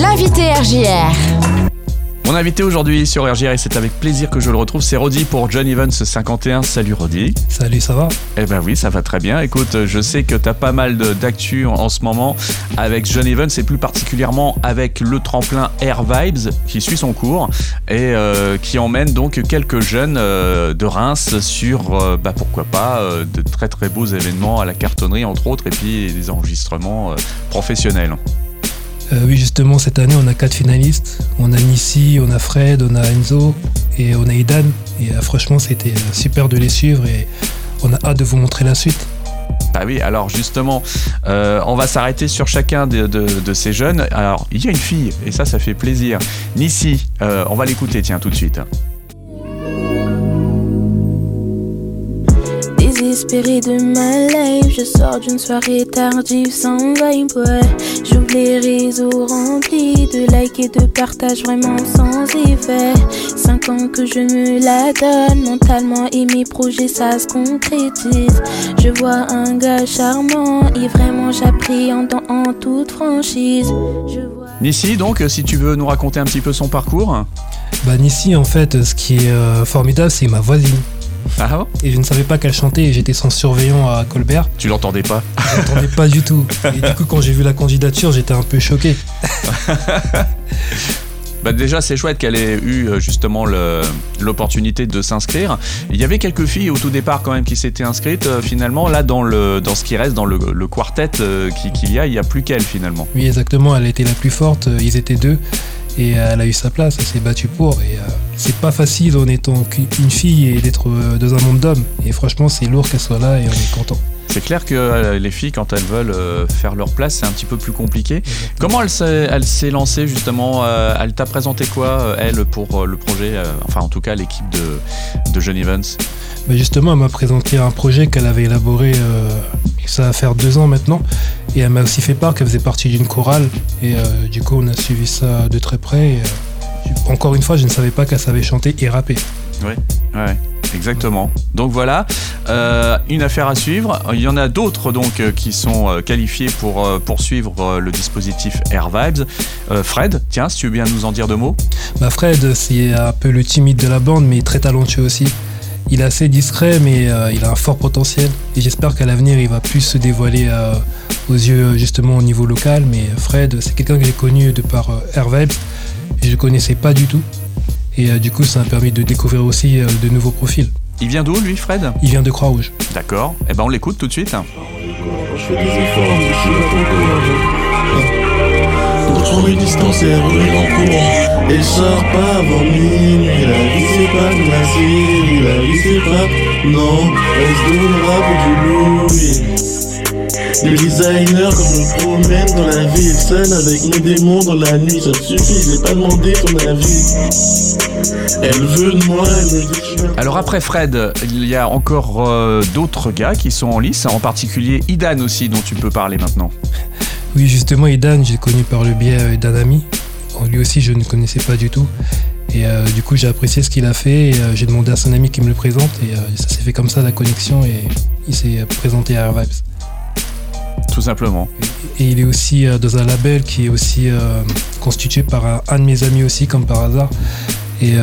l'invité RGR. Mon invité aujourd'hui sur RGR, et c'est avec plaisir que je le retrouve, c'est Roddy pour John Evans 51. Salut Roddy. Salut, ça va ? Eh ben oui, ça va très bien. Écoute, je sais que t'as pas mal d'actu en ce moment avec John Evans, et plus particulièrement avec le tremplin Air Vibes qui suit son cours et qui emmène donc quelques jeunes de Reims sur, pourquoi pas, de très très beaux événements à la cartonnerie entre autres, et puis des enregistrements professionnels. Oui, justement, cette année, on a 4 finalistes. On a Nissi, on a Fred, on a Enzo et on a Idan. Et franchement, c'était super de les suivre et on a hâte de vous montrer la suite. Ah oui, alors justement, on va s'arrêter sur chacun de ces jeunes. Alors, il y a une fille et ça fait plaisir. Nissi, on va l'écouter, tiens, tout de suite. Désespéré de ma life, je sors d'une soirée tardive sans vibe, ouais. J'ouvre les réseaux remplis de likes et de partages vraiment sans effet. 5 ans que je me la donne, mentalement et mes projets ça se concrétise. Je vois un gars charmant et vraiment j'appréhende en toute franchise. Nissi, donc, si tu veux nous raconter un petit peu son parcours. Nissi, en fait, ce qui est formidable, c'est ma voisine. Ah. Et je ne savais pas qu'elle chantait et j'étais sans surveillant à Colbert. Tu l'entendais pas? Je l'entendais pas du tout. Et du coup, quand j'ai vu la candidature, j'étais un peu choqué. Déjà, c'est chouette qu'elle ait eu justement l'opportunité de s'inscrire. Il y avait quelques filles au tout départ quand même qui s'étaient inscrites. Finalement, là, dans ce qui reste, dans le quartet qu'il y a plus qu'elle finalement. Oui, exactement. Elle était la plus forte. Ils étaient 2. Et elle a eu sa place, elle s'est battue pour. Et c'est pas facile en étant qu'une fille et d'être dans un monde d'hommes. Et franchement, c'est lourd qu'elle soit là et on est content. C'est clair que les filles, quand elles veulent faire leur place, c'est un petit peu plus compliqué. Exactement. Comment elle s'est lancée justement elle t'a présenté quoi, elle, pour le projet, enfin en tout cas l'équipe de John Evans? Justement, elle m'a présenté un projet qu'elle avait élaboré, ça va faire 2 ans maintenant. Et elle m'a aussi fait part qu'elle faisait partie d'une chorale. Et du coup, on a suivi ça de très près. Et, encore une fois, je ne savais pas qu'elle savait chanter et rapper. Oui, exactement. Donc voilà, une affaire à suivre. Il y en a d'autres donc qui sont qualifiés pour poursuivre le dispositif Air Vibes. Fred, tiens, si tu veux bien nous en dire 2 mots. Fred, c'est un peu le timide de la bande, mais très talentueux aussi. Il est assez discret, mais il a un fort potentiel. Et j'espère qu'à l'avenir, il va plus se dévoiler aux yeux, justement, au niveau local. Mais Fred, c'est quelqu'un que j'ai connu de par Air Vibes. Je ne connaissais pas du tout. Et du coup, ça m'a permis de découvrir aussi de nouveaux profils. Il vient d'où, lui, Fred ? Il vient de Croix-Rouge. D'accord. Eh ben, on l'écoute tout de suite. Je fais des efforts, je suis là pour trouver distancer, revenir en courant. Et je sors pas avant minuit. La vie, c'est pas facile. La vie, c'est pas... Non, elle se donnera pour du loup. Le designer, quand je me promène dans la ville, seul avec mes démons dans la nuit, ça te suffit, je n'ai pas demandé ton avis. Elle veut de moi, elle me dit que je... Alors après Fred, il y a encore d'autres gars qui sont en lice, en particulier Idan aussi, dont tu peux parler maintenant. Oui, justement, Idan, j'ai connu par le biais d'un ami. Lui aussi, je ne connaissais pas du tout. Et du coup, j'ai apprécié ce qu'il a fait et j'ai demandé à son ami qu'il me le présente. Et ça s'est fait comme ça, la connexion, et il s'est présenté à Air Vibes. Tout simplement. Et il est aussi dans un label qui est aussi constitué par un de mes amis aussi, comme par hasard. Et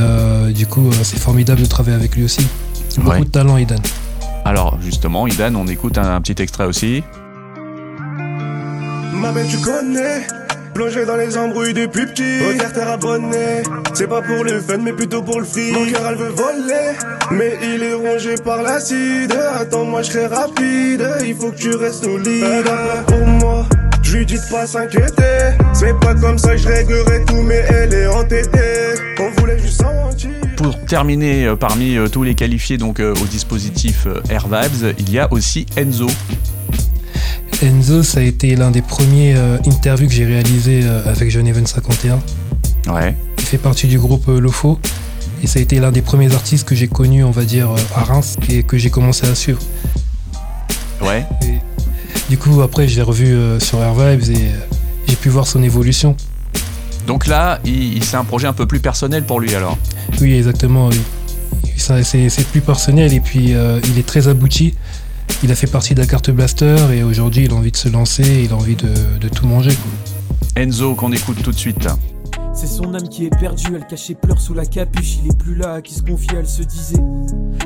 du coup, c'est formidable de travailler avec lui aussi. Beaucoup de talent, Idan. Alors justement, Idan, on écoute un petit extrait aussi. Ma belle, tu connais, plongé dans les embrouilles depuis petit. Au terre abonné, c'est pas pour le fun, mais plutôt pour le fric. Mon cœur, elle veut voler, mais il est rongé par l'acide. Attends-moi, je serai rapide, il faut que tu restes solide. Pour moi, je lui dis de pas s'inquiéter. C'est pas comme ça que je réglerai tout, mais elle est entêtée. On voulait juste sentir. Pour terminer, parmi tous les qualifiés donc au dispositif Air Vibes, il y a aussi Enzo. Enzo, ça a été l'un des premiers interviews que j'ai réalisé avec Geneven 51. Ouais. Il fait partie du groupe Lofo. Et ça a été l'un des premiers artistes que j'ai connu, on va dire, à Reims et que j'ai commencé à suivre. Ouais. Et, du coup, après, je l'ai revu sur Air Vibes et j'ai pu voir son évolution. Donc là, c'est un projet un peu plus personnel pour lui alors ? Oui, exactement. Oui. C'est plus personnel et puis il est très abouti. Il a fait partie de la carte Blaster et aujourd'hui il a envie de se lancer, il a envie de tout manger. Enzo qu'on écoute tout de suite. C'est son âme qui est perdue, elle cachait pleurs sous la capuche. Il est plus là, à qui se confiait, elle se disait.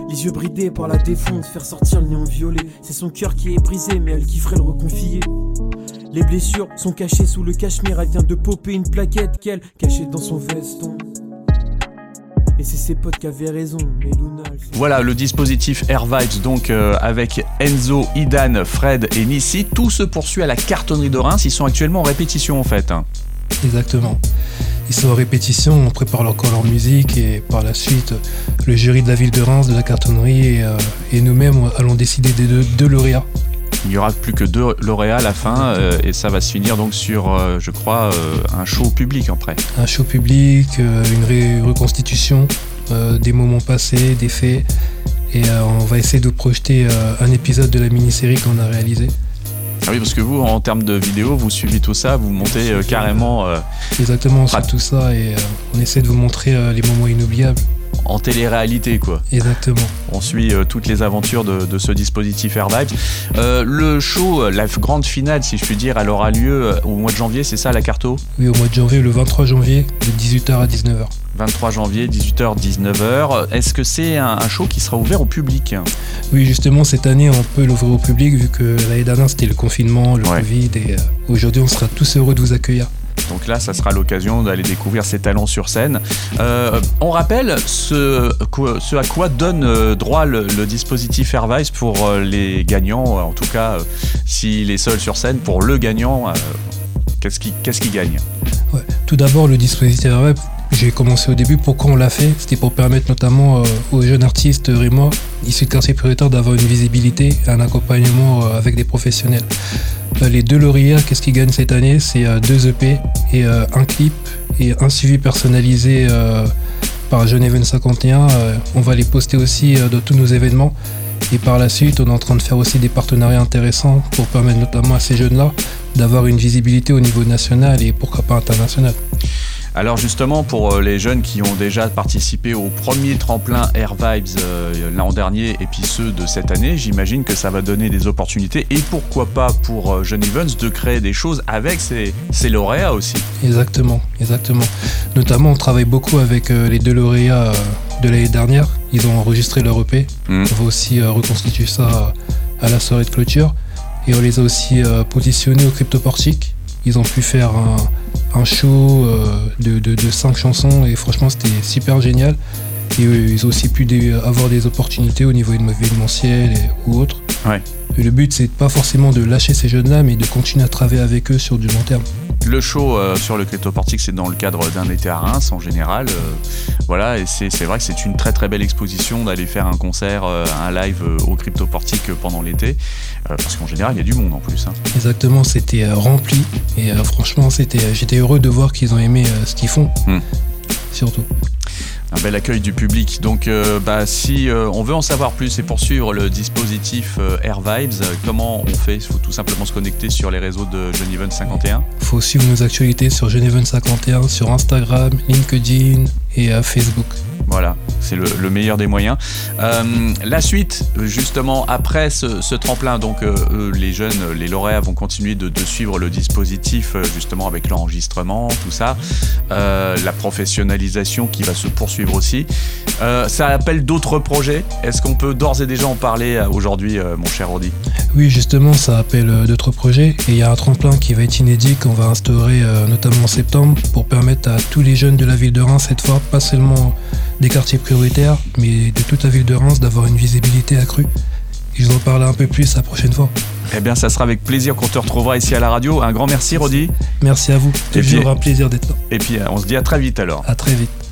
Les yeux bridés par la défonte, faire sortir le néon violet. C'est son cœur qui est brisé, mais elle kifferait le reconfier. Les blessures sont cachées sous le cachemire. Elle vient de popper une plaquette qu'elle cachait dans son veston. Et c'est ses potes qui avaient raison, mais Luna... Voilà le dispositif Air Vibes, donc avec Enzo, Idan, Fred et Nissi. Tout se poursuit à la cartonnerie de Reims. Ils sont actuellement en répétition en fait. Exactement. Ils sont en répétition, on prépare encore leur musique et par la suite, le jury de la ville de Reims, de la cartonnerie et nous-mêmes allons décider des deux lauréats. Il n'y aura plus que 2 lauréats à la fin et ça va se finir donc sur, je crois, un show public en prêt. Un show public, une reconstitution des moments passés, des faits et on va essayer de projeter un épisode de la mini-série qu'on a réalisée. Ah oui, parce que vous, en termes de vidéo, vous suivez tout ça, vous montez carrément... Exactement, on suit tout ça et on essaie de vous montrer les moments inoubliables. En télé-réalité, quoi. Exactement. On suit toutes les aventures de ce dispositif Air Vibes. Le show, la grande finale, si je puis dire, elle aura lieu au mois de janvier, c'est ça, la Carto ? Oui, au mois de janvier, le 23 janvier, de 18h à 19h. 23 janvier, 18h, 19h. Est-ce que c'est un show qui sera ouvert au public ? Oui, justement, cette année, on peut l'ouvrir au public, vu que l'année dernière, c'était le confinement, le Covid, et aujourd'hui, on sera tous heureux de vous accueillir. Donc là, ça sera l'occasion d'aller découvrir ses talents sur scène. On rappelle ce à quoi donne droit le dispositif Air Vibes pour les gagnants, en tout cas, s'il est seul sur scène, pour le gagnant, qu'est-ce qu'il gagne ? Ouais. Tout d'abord, le dispositif Air Vibes, j'ai commencé au début, pourquoi on l'a fait ? C'était pour permettre notamment aux jeunes artistes rémois, issus de quartiers prioritaires, d'avoir une visibilité, un accompagnement avec des professionnels. Les 2 lauréats, qu'est-ce qu'ils gagnent cette année ? C'est 2 EP et un clip et un suivi personnalisé par Geneven 51. On va les poster aussi dans tous nos événements. Et par la suite, on est en train de faire aussi des partenariats intéressants pour permettre notamment à ces jeunes-là d'avoir une visibilité au niveau national et pourquoi pas international. Alors justement, pour les jeunes qui ont déjà participé au premier tremplin Air Vibes l'an dernier et puis ceux de cette année, j'imagine que ça va donner des opportunités et pourquoi pas pour John Evans de créer des choses avec ses lauréats aussi. Exactement. Notamment, on travaille beaucoup avec les 2 lauréats de l'année dernière. Ils ont enregistré leur EP. On va aussi reconstituer ça à la soirée de clôture. Et on les a aussi positionnés au Cryptoportique. Ils ont pu faire un show de 5 chansons et franchement c'était super génial et ils ont aussi pu avoir des opportunités au niveau événementiel ou autre. Ouais. Et le but c'est pas forcément de lâcher ces jeunes là mais de continuer à travailler avec eux sur du long terme. Le show sur le Cryptoportique, c'est dans le cadre d'un été à Reims en général. Voilà, et c'est vrai que c'est une très très belle exposition d'aller faire un concert, un live au Cryptoportique pendant l'été. Parce qu'en général, il y a du monde en plus. Hein. Exactement, c'était rempli. Et franchement, j'étais heureux de voir qu'ils ont aimé ce qu'ils font. Surtout. Un bel accueil du public. Donc, si on veut en savoir plus et poursuivre le dispositif Air Vibes, comment on fait ? Il faut tout simplement se connecter sur les réseaux de Geneven 51. Il faut suivre nos actualités sur Geneven 51, sur Instagram, LinkedIn et Facebook. Voilà, c'est le meilleur des moyens. La suite, justement, après ce tremplin, donc les lauréats vont continuer de suivre le dispositif, justement, avec l'enregistrement, tout ça, la professionnalisation qui va se poursuivre aussi. Ça appelle d'autres projets. Est-ce qu'on peut d'ores et déjà en parler aujourd'hui, mon cher Audi ? Oui, justement, ça appelle d'autres projets. Et il y a un tremplin qui va être inédit, qu'on va instaurer notamment en septembre, pour permettre à tous les jeunes de la ville de Reims, cette fois, pas seulement des quartiers prioritaires, mais de toute la ville de Reims, d'avoir une visibilité accrue. Et je vous en parlerai un peu plus la prochaine fois. Eh bien, ça sera avec plaisir qu'on te retrouvera ici à la radio. Un grand merci, Rodi. Merci à vous. Toujours un plaisir d'être là. Et puis, on se dit à très vite alors. À très vite.